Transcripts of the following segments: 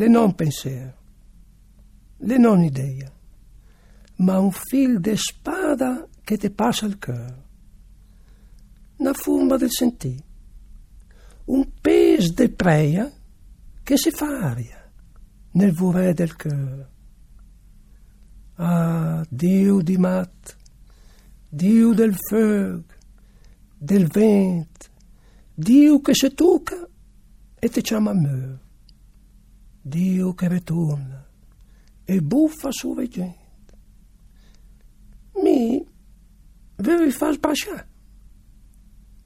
le non pensieri, le non idee, ma un fil di spada che ti passa il cuore, una forma del sentì, un peso di preglia che si fa aria nel vorrei del cuore. Ah, Dio di mat, Dio del fuoco, del vento, Dio che si tocca e ti chiama a me, Dio che ritorna e buffa sulla gente. Mi vuoi far sbracciare,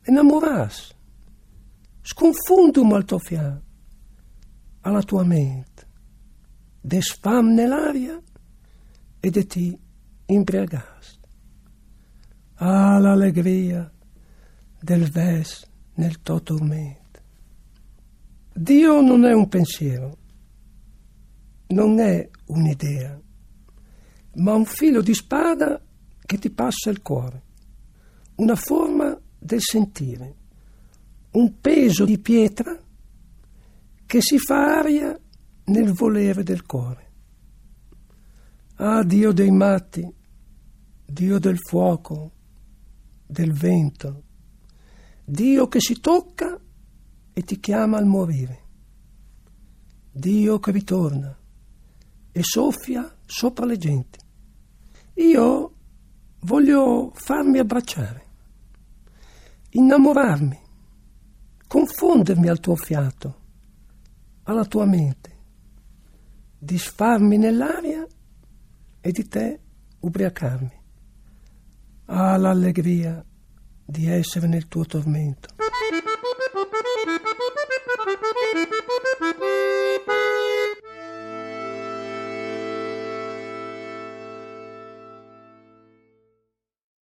innamorarsi, sconfondumi al tuo fianco, alla tua mente, desfam nell'aria e di ti imbriagarsi. Ah, l'allegria del ves nel tuo tormento. Dio non è un pensiero, non è un'idea, ma un filo di spada che ti passa il cuore, una forma del sentire, un peso di pietra che si fa aria nel volere del cuore. Ah, Dio dei matti, Dio del fuoco, del vento, Dio che si tocca e ti chiama al morire, Dio che ritorna e soffia sopra le genti. Io voglio farmi abbracciare, innamorarmi, confondermi al tuo fiato, alla tua mente, disfarmi nell'aria e di te ubriacarmi. Ah, l'allegria di essere nel tuo tormento.